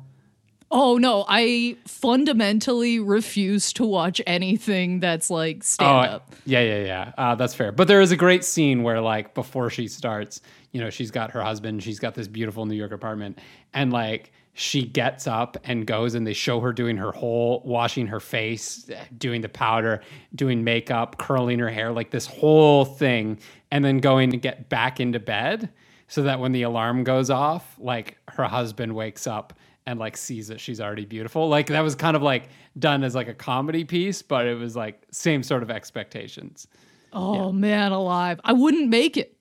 Oh, no, I fundamentally refuse to watch anything that's like stand-up. Oh, yeah. That's fair. But there is a great scene where like before she starts, you know, she's got her husband, she's got this beautiful New York apartment, and like she gets up and goes and they show her doing her whole, washing her face, doing the powder, doing makeup, curling her hair, like this whole thing, and then going to get back into bed so that when the alarm goes off, like her husband wakes up and like sees that she's already beautiful. Like that was kind of like done as like a comedy piece, but it was like same sort of expectations. Oh yeah. Man alive. I wouldn't make it.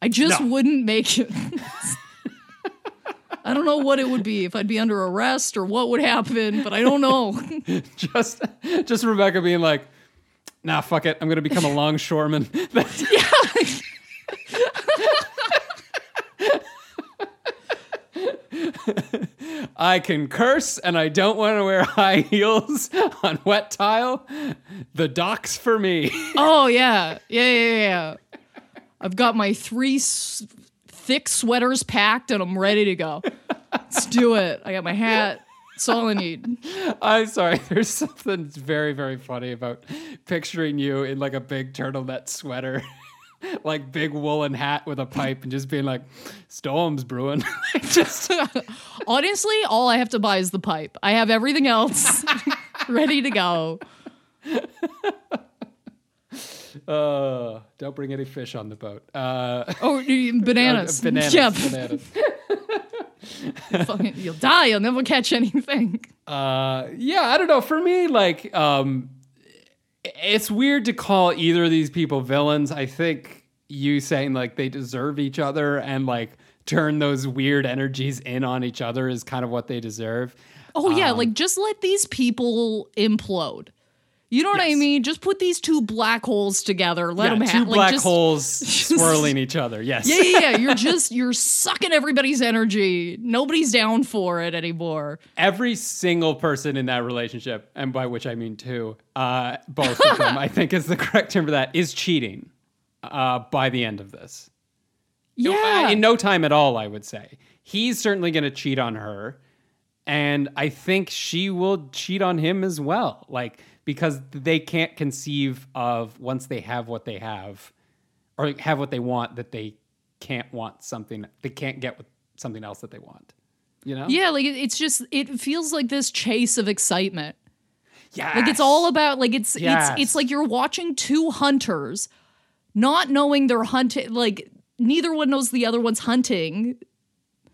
I just wouldn't make it. I don't know what it would be, if I'd be under arrest or what would happen, but I don't know. just Rebecca being like, nah, fuck it. I'm going to become a longshoreman. Yeah. I can curse and I don't want to wear high heels on wet tile. The docks for me. Oh, yeah. Yeah. I've got my three thick sweaters packed and I'm ready to go. Let's do it. I got my hat. That's all I need. I'm sorry. There's something very, very funny about picturing you in like a big turtleneck sweater, like big woolen hat with a pipe and just being like, storm's brewing. Just honestly, all I have to buy is the pipe. I have everything else ready to go. Don't bring any fish on the boat. Bananas. Bananas. Fucking, you'll die. You'll never catch anything. I don't know. For me, like, it's weird to call either of these people villains. I think you saying like they deserve each other and like turn those weird energies in on each other is kind of what they deserve. Oh yeah, like just let these people implode. You know what I mean? Just put these two black holes together. Let them have two black holes swirling each other. Yes. Yeah. You're sucking everybody's energy. Nobody's down for it anymore. Every single person in that relationship, and by which I mean two, both of them, I think is the correct term for that, is cheating by the end of this. Yeah. In no time at all, I would say. He's certainly going to cheat on her, and I think she will cheat on him as well. Like, because they can't conceive of, once they have what they have or have what they want, that they can't want something. They can't get something else that they want, you know? Yeah. Like it's just, it feels like this chase of excitement. Yeah. Like it's all about like, it's like you're watching two hunters, not knowing they're hunting. Like neither one knows the other one's hunting.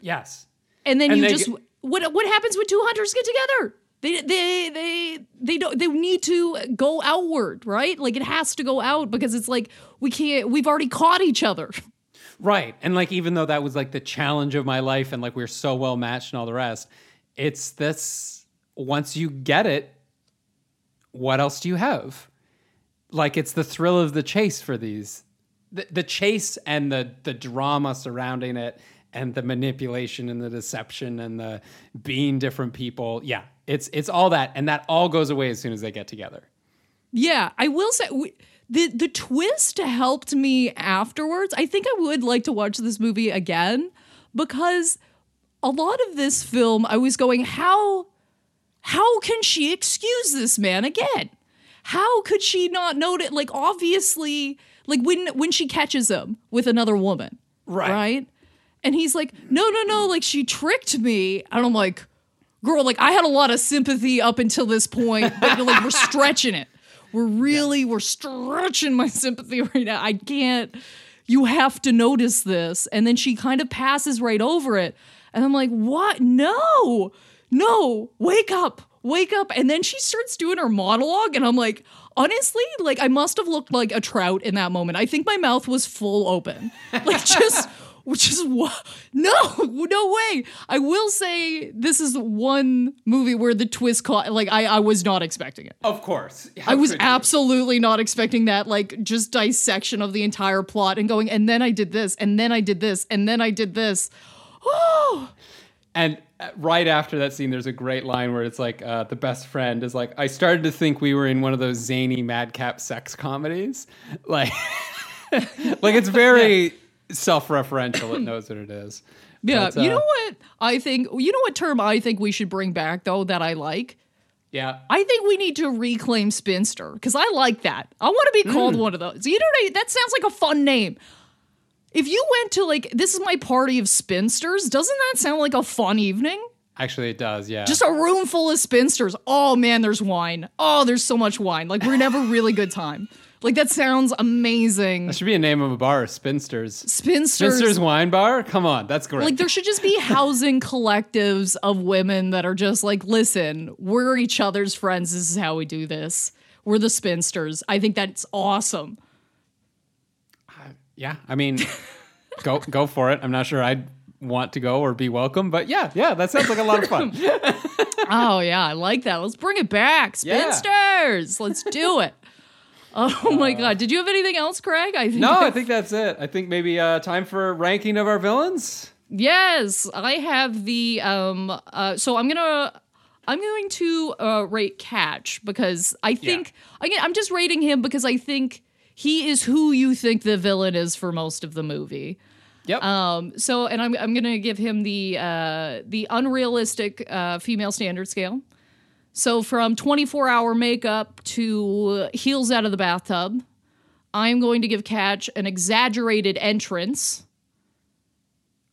Yes. And then what happens when two hunters get together? They need to go outward, right? Like it has to go out because it's like we've already caught each other. Right. And like even though that was like the challenge of my life and like we're so well matched and all the rest, it's this, once you get it, what else do you have? Like it's the thrill of the chase for these. The chase and the drama surrounding it and the manipulation and the deception and the being different people. Yeah. It's all that, and that all goes away as soon as they get together. Yeah, I will say the twist helped me afterwards. I think I would like to watch this movie again because a lot of this film I was going, how can she excuse this man again? how could she not notice? Like, obviously, like when she catches him with another woman, right? And he's like, no, like she tricked me. And I'm like, girl, like I had a lot of sympathy up until this point, but like we're stretching it. We're stretching my sympathy right now. I can't. You have to notice this. And then she kind of passes right over it. And I'm like, what? No, wake up. And then she starts doing her monologue. And I'm like, honestly, like I must have looked like a trout in that moment. I think my mouth was full open. Like just what? No way. I will say this is one movie where the twist caught, like I was not expecting it. Of course. I was absolutely not expecting that, like just dissection of the entire plot and going, and then I did this, and then I did this, and then I did this. Oh. And right after that scene, there's a great line where it's like the best friend is like, I started to think we were in one of those zany madcap sex comedies. Like, like it's very self-referential. It knows what it is. Yeah. But, you know what term I think we should bring back though, that I like? Yeah. I think we need to reclaim spinster. Cause I like that. I want to be called one of those. You know what I mean? That sounds like a fun name. If you went to like, this is my party of spinsters, doesn't that sound like a fun evening? Actually, it does, yeah. Just a room full of spinsters. Oh, man, there's wine. Oh, there's so much wine. Like, we're going to have a really good time. Like, that sounds amazing. That should be a name of a bar, Spinsters. Spinsters Wine Bar? Come on, that's great. Like, there should just be housing collectives of women that are just like, listen, we're each other's friends. This is how we do this. We're the spinsters. I think that's awesome. Yeah, I mean, go for it. I'm not sure I'd want to go or be welcome, but yeah, that sounds like a lot of fun. Oh, yeah, I like that. Let's bring it back. Spinsters! Yeah. Let's do it. Oh, my God. Did you have anything else, Craig? I think that's it. I think maybe time for ranking of our villains? Yes, I have the... so I'm going to rate Catch because I think... Yeah. Again, I'm just rating him because I think... He is who you think the villain is for most of the movie. Yep. So, and I'm going to give him the unrealistic female standard scale. So from 24-hour makeup to heels out of the bathtub, I'm going to give Catch an exaggerated entrance.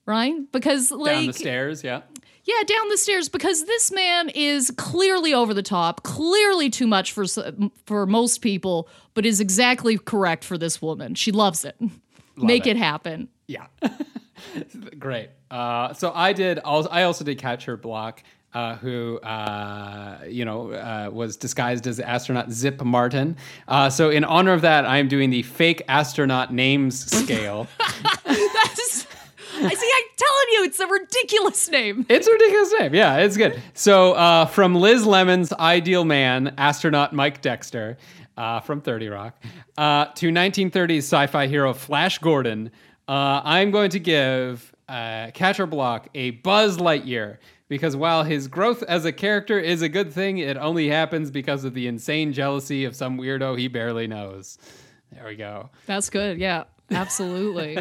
Right? Because like down the stairs, yeah. Yeah, down the stairs, because this man is clearly over the top, clearly too much for most people, but is exactly correct for this woman. She loves it. Make it happen. Yeah. Great. So I also did Catcher Block, who was disguised as astronaut Zip Martin. So in honor of that, I am doing the fake astronaut names scale. I'm telling you, it's a ridiculous name. Yeah, it's good. So from Liz Lemon's Ideal Man, astronaut Mike Dexter from 30 Rock, to 1930s sci-fi hero Flash Gordon, I'm going to give Catcher Block a Buzz Lightyear because while his growth as a character is a good thing, it only happens because of the insane jealousy of some weirdo he barely knows. There we go. That's good. Yeah, absolutely.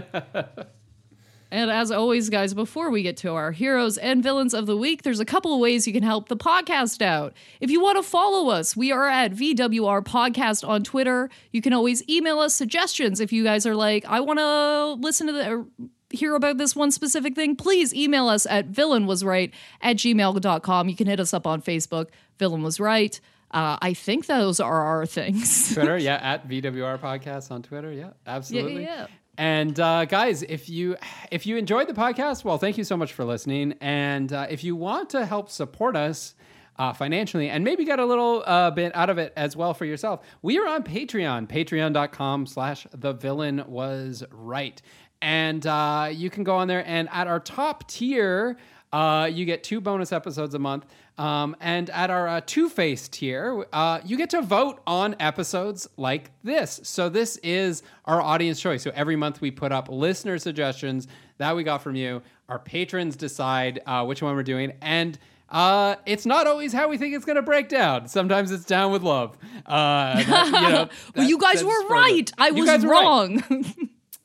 And as always, guys, before we get to our heroes and villains of the week, there's a couple of ways you can help the podcast out. If you want to follow us, we are at VWR Podcast on Twitter. You can always email us suggestions. If you guys are like, I want to listen to hear about this one specific thing, please email us at villainwasright@gmail.com. You can hit us up on Facebook, Villain Was Right. I think those are our things. Twitter, yeah, at VWR Podcast on Twitter. Yeah, absolutely. Yeah. And guys, if you enjoyed the podcast, well, thank you so much for listening. And if you want to help support us financially and maybe get a little bit out of it as well for yourself, we are on Patreon, patreon.com/thevillainwasright. And you can go on there and at our top tier, you get 2 bonus episodes a month. And at our Two-Face tier, you get to vote on episodes like this. So this is our audience choice. So every month we put up listener suggestions that we got from you. Our patrons decide which one we're doing. And it's not always how we think it's going to break down. Sometimes it's Down With Love. Well, you guys were right. I was wrong.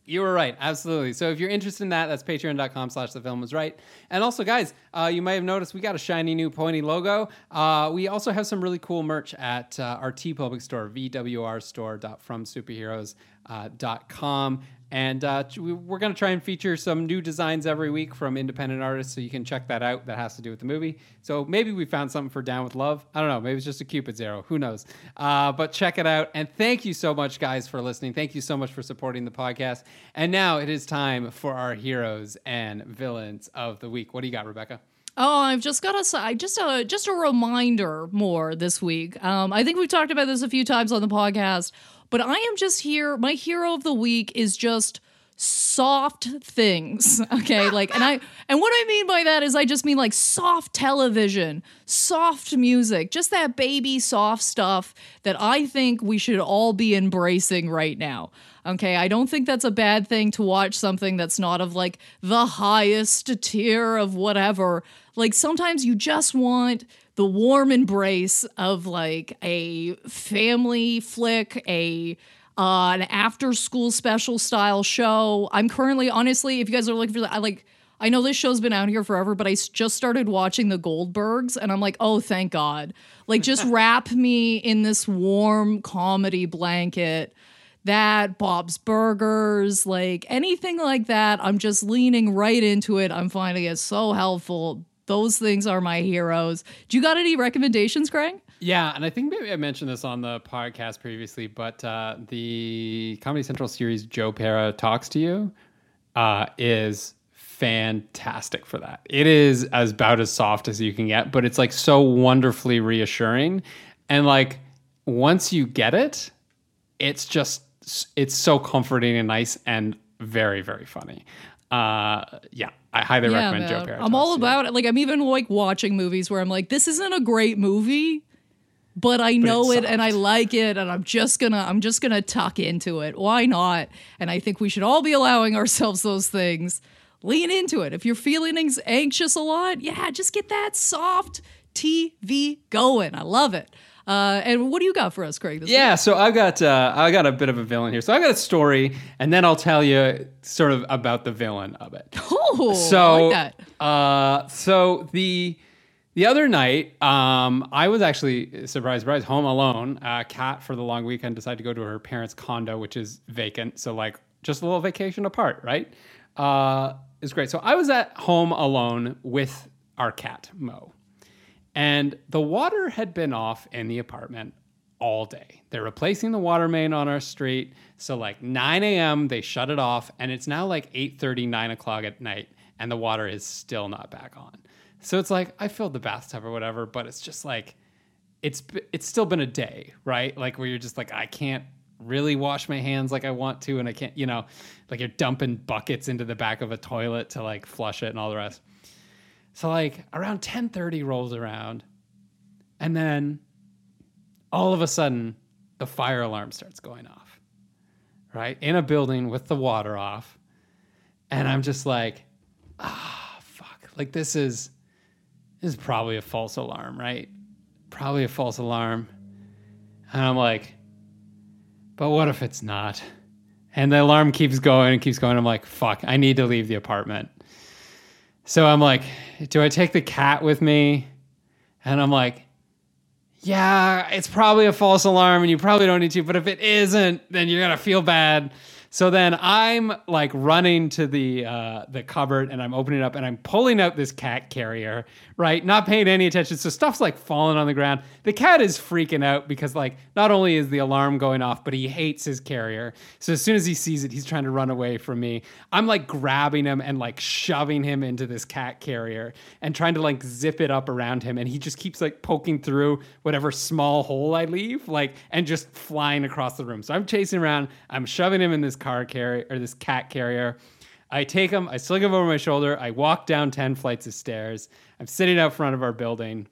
You were right. Absolutely. So if you're interested in that, that's patreon.com/thefilmwasright. And also, guys, you might have noticed we got a shiny new pointy logo. We also have some really cool merch at our TeePublic store, vwrstore.fromsuperheroes.com. And we're going to try and feature some new designs every week from independent artists, so you can check that out. That has to do with the movie. So maybe we found something for Down With Love. I don't know. Maybe it's just a Cupid's arrow. Who knows? But check it out. And thank you so much, guys, for listening. Thank you so much for supporting the podcast. And now it is time for our heroes and villains of the week. What do you got, Rebecca? Oh, I've just got just a reminder more this week. I think we've talked about this a few times on the podcast, but I am just here. My hero of the week is just soft things. Okay. And what I mean by that is I just mean like soft television, soft music, just that baby soft stuff that I think we should all be embracing right now. Okay. I don't think that's a bad thing to watch something that's not of like the highest tier of whatever. Like sometimes you just want the warm embrace of like a family flick, an after-school special style show. I'm currently, honestly, if you guys are looking for that, I know this show's been out here forever, but I just started watching The Goldbergs, and I'm like, oh, thank God. Like, just wrap me in this warm comedy blanket. That, Bob's Burgers, like, anything like that, I'm just leaning right into it. I'm finding it so helpful. Those things are my heroes. Do you got any recommendations, Craig? Yeah, and I think maybe I mentioned this on the podcast previously, but the Comedy Central series Joe Pera Talks to You is fantastic for that. It is about as soft as you can get, but it's like so wonderfully reassuring. And like once you get it, it's so comforting and nice and very, very funny. I highly recommend man. Joe Pera. I'm all about it. Like, I'm even like watching movies where I'm like, this isn't a great movie, but I know it and I like it, and I'm just gonna tuck into it. Why not? And I think we should all be allowing ourselves those things. Lean into it. If you're feeling anxious a lot, yeah, just get that soft TV going. I love it. And what do you got for us, Craig? This week? So I got a bit of a villain here. So I got a story, and then I'll tell you sort of about the villain of it. Oh, so I like that. So the other night, I was actually surprise, home alone. Kat for the long weekend decided to go to her parents' condo, which is vacant. So like just a little vacation apart, right? It's great. So I was at home alone with our cat Mo. And the water had been off in the apartment all day. They're replacing the water main on our street. So like 9 a.m., they shut it off. And it's now like 8:30, 9 o'clock at night. And the water is still not back on. So it's like, I filled the bathtub or whatever. But it's just like, it's still been a day, right? Like where you're just like, I can't really wash my hands like I want to. And I can't, you know, like you're dumping buckets into the back of a toilet to like flush it and all the rest. So like around 10:30 rolls around, and then all of a sudden the fire alarm starts going off, right? In a building with the water off. And I'm just like, fuck. Like this is probably a false alarm, right? Probably a false alarm. And I'm like, but what if it's not? And the alarm keeps going and keeps going. I'm like, fuck, I need to leave the apartment. So I'm like, do I take the cat with me? And I'm like, yeah, it's probably a false alarm and you probably don't need to, but if it isn't, then you're going to feel bad. So then I'm like running to the cupboard and I'm opening it up and I'm pulling out this cat carrier, right? Not paying any attention. So stuff's like falling on the ground. The cat is freaking out because like not only is the alarm going off, but he hates his carrier. So as soon as he sees it, he's trying to run away from me. I'm like grabbing him and like shoving him into this cat carrier and trying to like zip it up around him. And he just keeps like poking through whatever small hole I leave, like, and just flying across the room. So I'm chasing around, I'm shoving him in this this cat carrier. I take him, I sling him over my shoulder, I walk down 10 flights of stairs. I'm sitting out front of our building.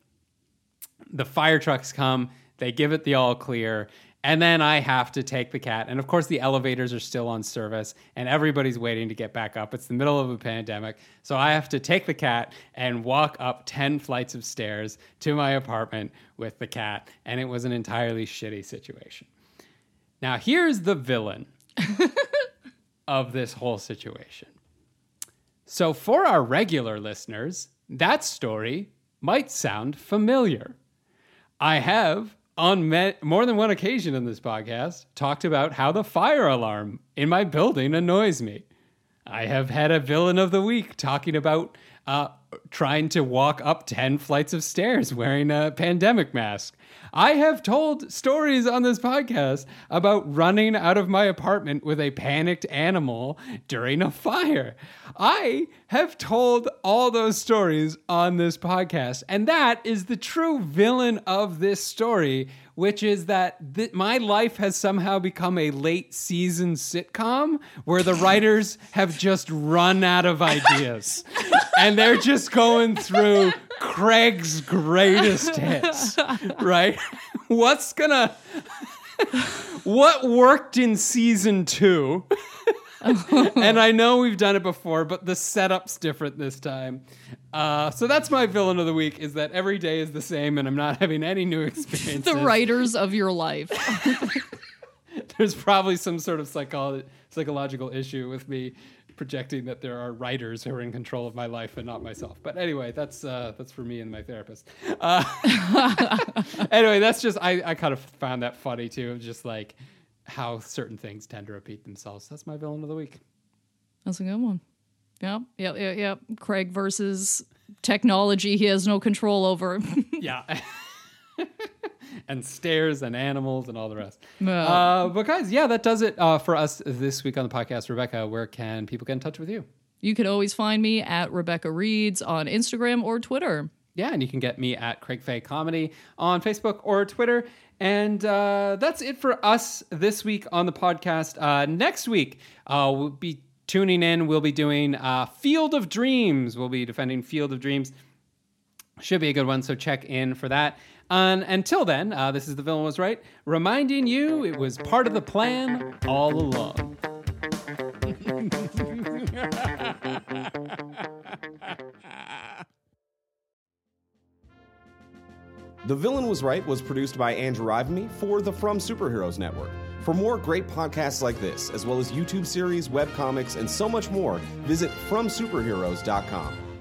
The fire trucks come, they give it the all clear, and then I have to take the cat. And of course the elevators are still on service and everybody's waiting to get back up. It's the middle of a pandemic. So I have to take the cat and walk up 10 flights of stairs to my apartment with the cat. And it was an entirely shitty situation. Now here's the villain. of this whole situation. So for our regular listeners, that story might sound familiar. I have, on more than one occasion in this podcast, talked about how the fire alarm in my building annoys me. I have had a villain of the week talking about trying to walk up 10 flights of stairs wearing a pandemic mask. I have told stories on this podcast about running out of my apartment with a panicked animal during a fire. I have told all those stories on this podcast, and that is the true villain of this story, which is that my life has somehow become a late season sitcom where the writers have just run out of ideas. And they're just going through Craig's greatest hits, right? What worked in season 2? And I know we've done it before, but the setup's different this time. So that's my villain of the week, is that every day is the same and I'm not having any new experiences. The writers of your life. There's probably some sort of psychological issue with me projecting that there are writers who are in control of my life and not myself. But anyway, that's for me and my therapist. Anyway, that's just, I kind of found that funny too, just like how certain things tend to repeat themselves. That's my villain of the week. That's a good one. Yeah. Craig versus technology he has no control over. Yeah. And stairs and animals and all the rest. But guys, yeah, that does it for us this week on the podcast. Rebecca, where can people get in touch with you? You can always find me at Rebecca Reads on Instagram or Twitter. Yeah, and you can get me at Craig Faye Comedy on Facebook or Twitter. And that's it for us this week on the podcast. Next week, we'll be tuning in. We'll be doing Field of Dreams. We'll be defending Field of Dreams. Should be a good one, so check in for that. And until then, this is The Villain Was Right, reminding you it was part of the plan all along. The Villain Was Right was produced by Andrew Ivamy for the From Superheroes Network. For more great podcasts like this, as well as YouTube series, webcomics, and so much more, visit FromSuperheroes.com.